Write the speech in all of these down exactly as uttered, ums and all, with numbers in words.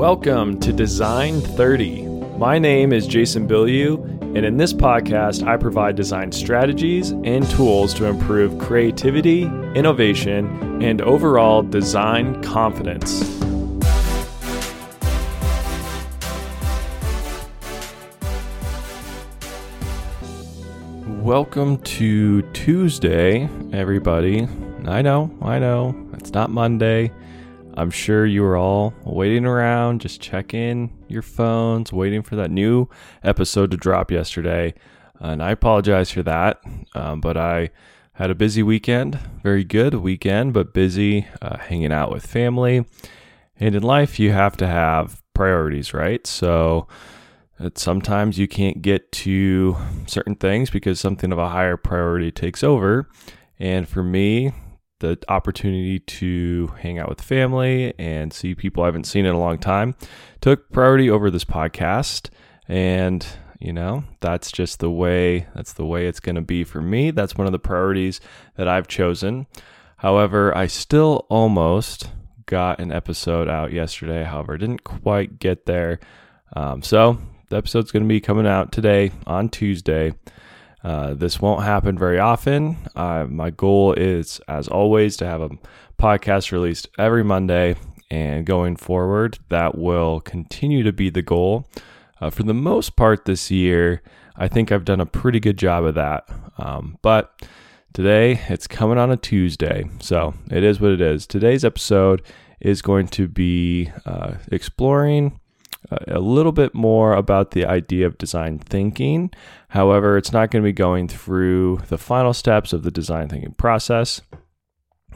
Welcome to Design thirty. My name is Jason Bilyeu, and in this podcast, I provide design strategies and tools to improve creativity, innovation, and overall design confidence. Welcome to Tuesday, everybody. I know, I know, it's not Monday. I'm sure you were all waiting around, just checking your phones, waiting for that new episode to drop yesterday. And I apologize for that, um, but I had a busy weekend, very good weekend, but busy uh, hanging out with family. And in life, you have to have priorities, right? So sometimes you can't get to certain things because something of a higher priority takes over. And for me, the opportunity to hang out with family and see people I haven't seen in a long time took priority over this podcast. And, you know, that's just the way, that's the way it's going to be for me. That's one of the priorities that I've chosen. However, I still almost got an episode out yesterday. However, I didn't quite get there. Um, so the episode's going to be coming out today on Tuesday. Uh, this won't happen very often. Uh, my goal is, as always, to have a podcast released every Monday, and going forward, that will continue to be the goal. Uh, for the most part this year, I think I've done a pretty good job of that. Um, but today, it's coming on a Tuesday, so it is what it is. Today's episode is going to be uh, exploring a little bit more about the idea of design thinking. However, it's not going to be going through the final steps of the design thinking process.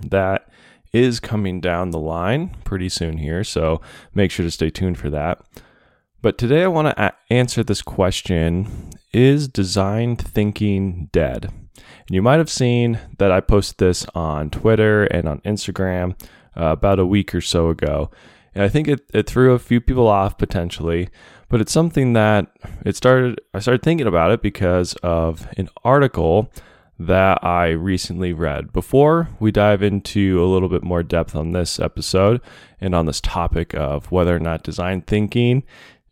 That is coming down the line pretty soon here, so make sure to stay tuned for that. But today I want to a- answer this question, is design thinking dead? And you might have seen that I posted this on Twitter and on Instagram uh, about a week or so ago. And I think it, it threw a few people off potentially, but it's something that it started. I started thinking about it because of an article that I recently read. Before we dive into a little bit more depth on this episode and on this topic of whether or not design thinking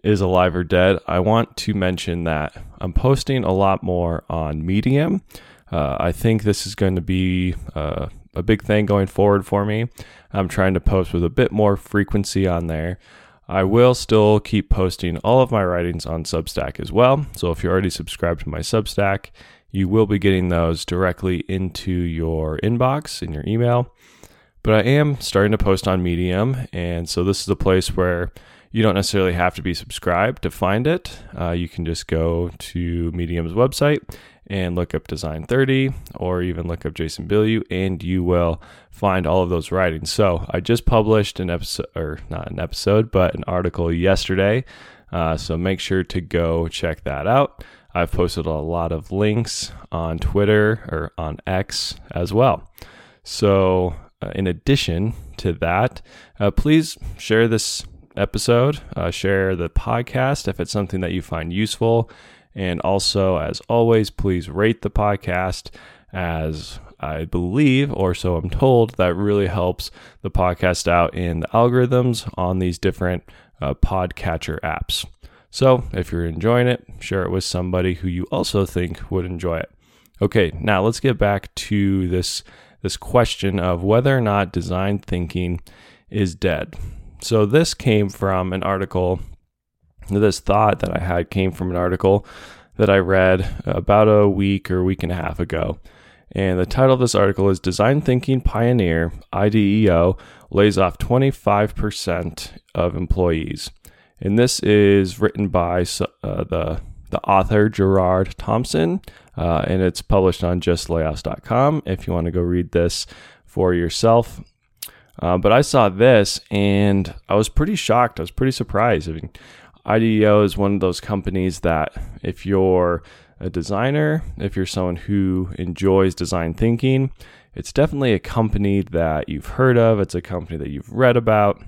is alive or dead, I want to mention that I'm posting a lot more on Medium. Uh, I think this is going to be uh, a big thing going forward for me. I'm trying to post with a bit more frequency on there. I will still keep posting all of my writings on Substack as well. So if you're already subscribed to my Substack, you will be getting those directly into your inbox, in your email. But I am starting to post on Medium. And so this is a place where you don't necessarily have to be subscribed to find it. Uh, you can just go to Medium's website and look up Design thirty, or even look up Jason Bilyeu, and you will find all of those writings. So I just published an episode, or not an episode, but an article yesterday. Uh, so make sure to go check that out. I've posted a lot of links on Twitter or on X as well. So uh, in addition to that, uh, please share this episode, uh, share the podcast if it's something that you find useful. And also, as always, please rate the podcast, as I believe, or so I'm told, that really helps the podcast out in the algorithms on these different uh, podcatcher apps. So if you're enjoying it, share it with somebody who you also think would enjoy it. Okay, now let's get back to this, this question of whether or not design thinking is dead. So this came from an article. This thought that I had came from an article that I read about a week or week and a half ago. And the title of this article is Design Thinking Pioneer, I D E O, lays off twenty-five percent of employees. And this is written by uh, the, the author, Gerard Thompson, uh, and it's published on just layoffs dot com if you want to go read this for yourself. Uh, but I saw this and I was pretty shocked. I was pretty surprised. I mean, I D E O is one of those companies that if you're a designer, if you're someone who enjoys design thinking, it's definitely a company that you've heard of. It's a company that you've read about.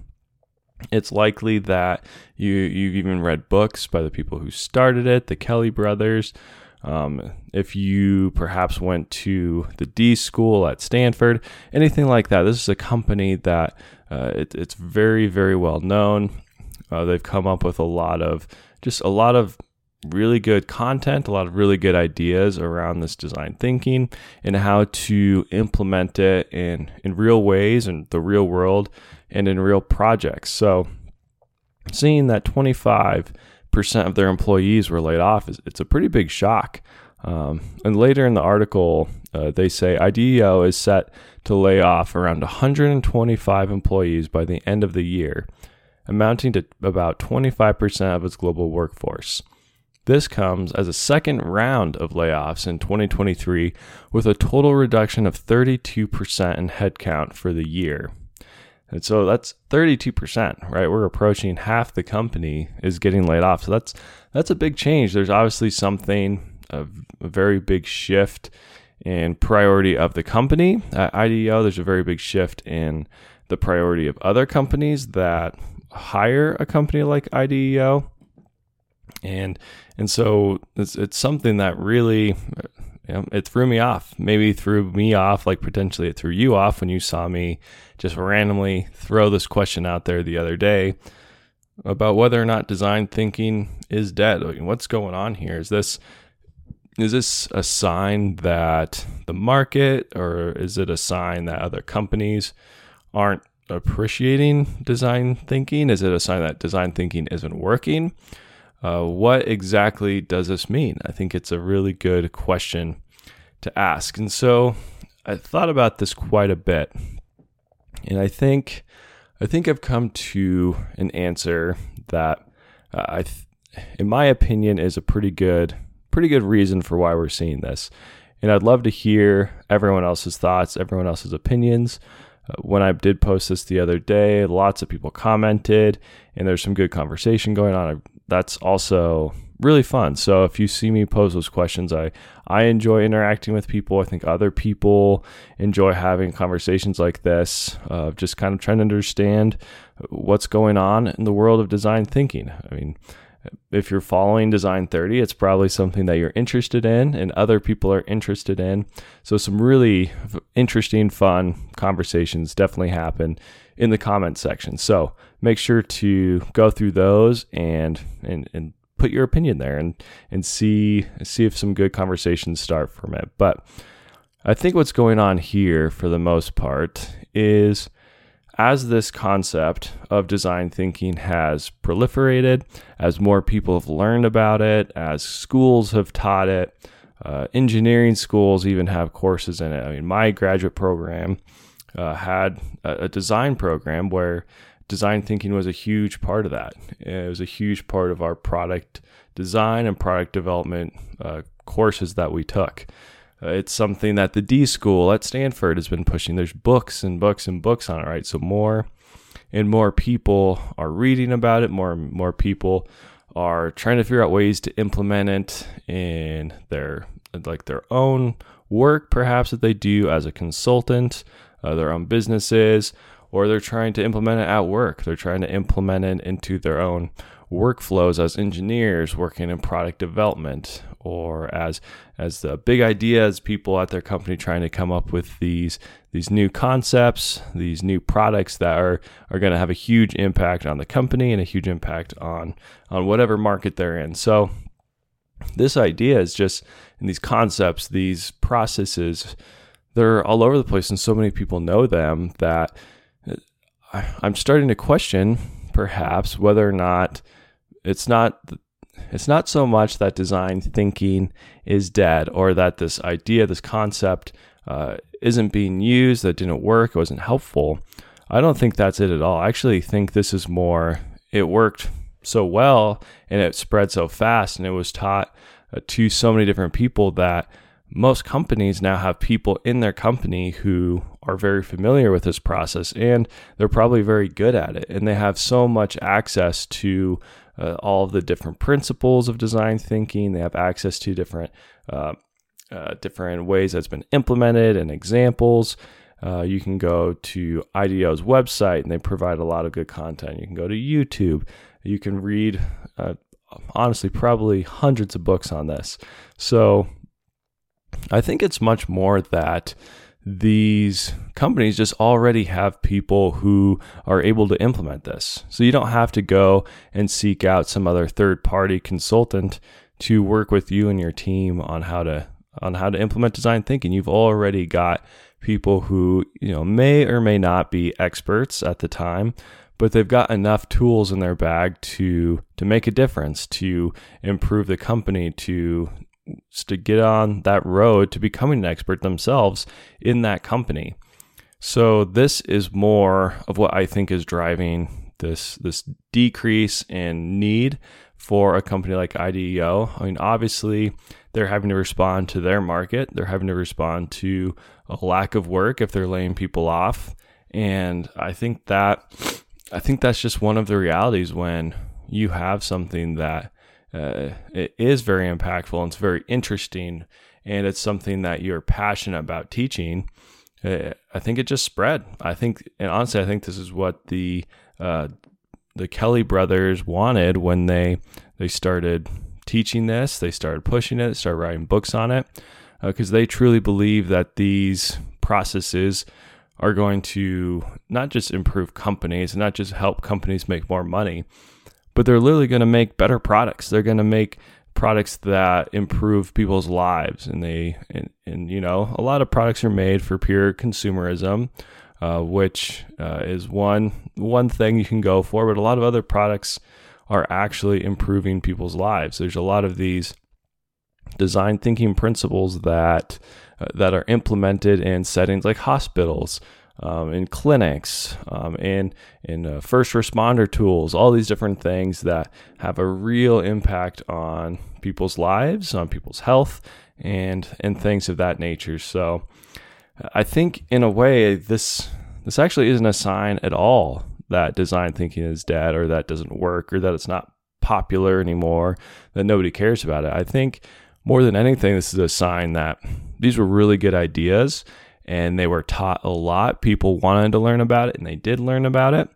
It's likely that you, you've even read books by the people who started it, the Kelly brothers. Um, if you perhaps went to the D school at Stanford, anything like that, this is a company that uh, it, it's very, very well known. Uh, they've come up with a lot of just a lot of really good content, a lot of really good ideas around this design thinking and how to implement it in, in real ways and the real world and in real projects. So seeing that twenty-five percent of their employees were laid off, is, it's a pretty big shock. Um, and later in the article, uh, they say IDEO is set to lay off around one hundred twenty-five employees by the end of the year, amounting to about twenty-five percent of its global workforce. This comes as a second round of layoffs in twenty twenty-three, with a total reduction of thirty-two percent in headcount for the year. And so that's thirty-two percent, right? We're approaching half the company is getting laid off. So that's that's a big change. There's obviously something, a, a very big shift in priority of the company. At IDEO, there's a very big shift in the priority of other companies that hire a company like IDEO. And and so it's it's something that really, you know, it threw me off. Maybe threw me off, like potentially it threw you off when you saw me just randomly throw this question out there the other day about whether or not design thinking is dead. I mean, what's going on here? Is this is this a sign that the market, or is it a sign that other companies aren't appreciating design thinking? Is it a sign that design thinking isn't working? Uh, what exactly does this mean? I think it's a really good question to ask. And so I thought about this quite a bit. And I think I think I've come to an answer that uh, I th- in my opinion is a pretty good pretty good reason for why we're seeing this. And I'd love to hear everyone else's thoughts, everyone else's opinions. When I did post this the other day, lots of people commented, and there's some good conversation going on. That's also really fun. So if you see me pose those questions, I, I enjoy interacting with people. I think other people enjoy having conversations like this, uh, just kind of trying to understand what's going on in the world of design thinking. I mean, if you're following Design thirty, it's probably something that you're interested in and other people are interested in. So some really interesting, fun conversations definitely happen in the comment section. So make sure to go through those and and, and put your opinion there and, and see, see if some good conversations start from it. But I think what's going on here for the most part is, as this concept of design thinking has proliferated, as more people have learned about it, as schools have taught it, uh, engineering schools even have courses in it. I mean, my graduate program uh, had a, a design program where design thinking was a huge part of that. It was a huge part of our product design and product development uh, courses that we took. It's something that the D school at Stanford has been pushing. There's books and books and books on it, right? So more and more people are reading about it. More and more people are trying to figure out ways to implement it in their like their own work, perhaps that they do as a consultant, uh, their own businesses, or they're trying to implement it at work. They're trying to implement it into their own workflows as engineers working in product development, or as as the big ideas people at their company trying to come up with these these new concepts, these new products that are are going to have a huge impact on the company and a huge impact on on whatever market they're in. So this idea is just, and these concepts, these processes, they're all over the place, and so many people know them that I'm starting to question perhaps whether or not it's not it's not so much that design thinking is dead, or that this idea, this concept uh, isn't being used, that didn't work, it wasn't helpful. I don't think that's it at all. I actually think this is more, it worked so well and it spread so fast and it was taught uh, to so many different people that most companies now have people in their company who are very familiar with this process, and they're probably very good at it. And they have so much access to uh, all of the different principles of design thinking. They have access to different uh, uh, different ways that's been implemented and examples. Uh, you can go to IDEO's website, and they provide a lot of good content. You can go to YouTube. You can read, uh, honestly, probably hundreds of books on this. So I think it's much more that these companies just already have people who are able to implement this. So you don't have to go and seek out some other third-party consultant to work with you and your team on how to on how to implement design thinking. You've already got people who, you know, may or may not be experts at the time, but they've got enough tools in their bag to to make a difference, to improve the company, to to get on that road to becoming an expert themselves in that company. So this is more of what I think is driving this this decrease in need for a company like I D E O. I mean, obviously, they're having to respond to their market. They're having to respond to a lack of work if they're laying people off. And I think that I think that's just one of the realities when you have something that Uh, it is very impactful and it's very interesting and it's something that you're passionate about teaching. Uh, I think it just spread. I think, and honestly, I think this is what the uh, the Kelly brothers wanted when they they started teaching this. They started pushing it, started writing books on it, because uh, they truly believe that these processes are going to not just improve companies and not just help companies make more money, but they're literally going to make better products. They're going to make products that improve people's lives. And they, and, and you know, a lot of products are made for pure consumerism, uh, which uh, is one one thing you can go for. But a lot of other products are actually improving people's lives. There's a lot of these design thinking principles that uh, that are implemented in settings like hospitals, Um, in clinics, um, in, in uh, first responder tools, all these different things that have a real impact on people's lives, on people's health, and and things of that nature. So I think in a way, this this actually isn't a sign at all that design thinking is dead or that doesn't work or that it's not popular anymore, that nobody cares about it. I think more than anything, this is a sign that these were really good ideas and they were taught a lot. People wanted to learn about it, and they did learn about it.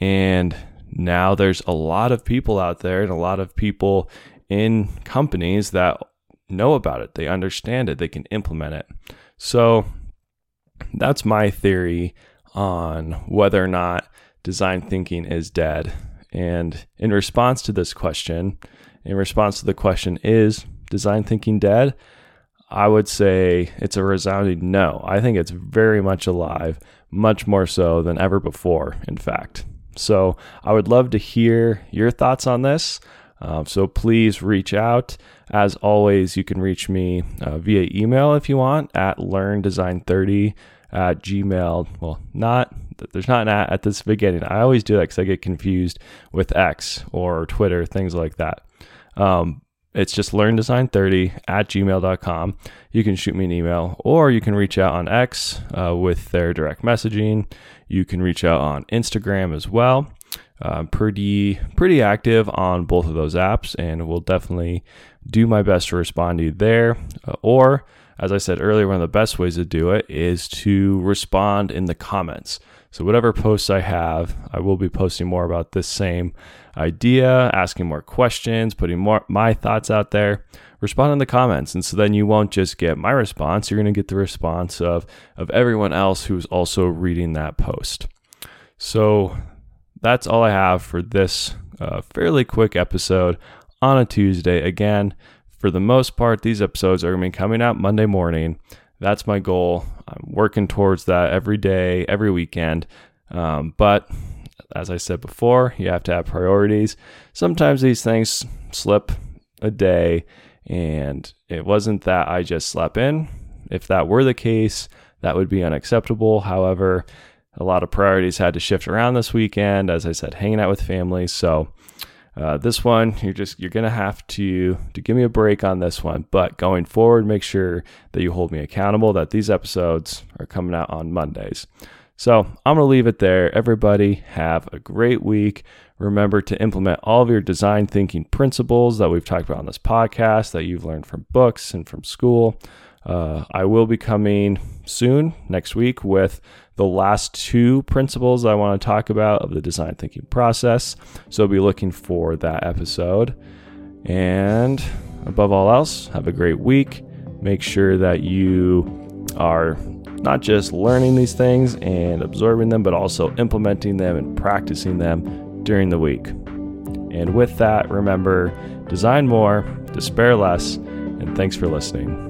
And now there's a lot of people out there and a lot of people in companies that know about it. They understand it. They can implement it. So that's my theory on whether or not design thinking is dead. And in response to this question, in response to the question, is design thinking dead? I would say it's a resounding no. I think it's very much alive, much more so than ever before, in fact. So I would love to hear your thoughts on this. Um, so please reach out. As always, you can reach me uh, via email if you want at learn design thirty at gmail. Well, not there's not an at at this beginning. I always do that because I get confused with X or Twitter, things like that. Um, It's just learn design thirty at gmail dot com. You can shoot me an email, or you can reach out on X uh, with their direct messaging. You can reach out on Instagram as well. I'm pretty, pretty active on both of those apps, and will definitely do my best to respond to you there. Uh, or, as I said earlier, one of the best ways to do it is to respond in the comments. So whatever posts I have, I will be posting more about this same idea, asking more questions, putting more my thoughts out there. Respond in the comments. And so then you won't just get my response. You're going to get the response of, of everyone else who's also reading that post. So that's all I have for this uh, fairly quick episode on a Tuesday. Again, for the most part, these episodes are going to be coming out Monday morning. That's my goal. I'm working towards that every day, every weekend. Um, but as I said before, you have to have priorities. Sometimes these things slip a day, and it wasn't that I just slept in. If that were the case, that would be unacceptable. However, a lot of priorities had to shift around this weekend. As I said, hanging out with family. So uh, this one, you're just you're gonna have to to give me a break on this one. But going forward, make sure that you hold me accountable that these episodes are coming out on Mondays. So I'm going to leave it there. Everybody have a great week. Remember to implement all of your design thinking principles that we've talked about on this podcast, that you've learned from books and from school. Uh, I will be coming soon next week with the last two principles I want to talk about of the design thinking process. So be looking for that episode. And above all else, have a great week. Make sure that you are not just learning these things and absorbing them, but also implementing them and practicing them during the week. And with that, remember, design more, despair less, and thanks for listening.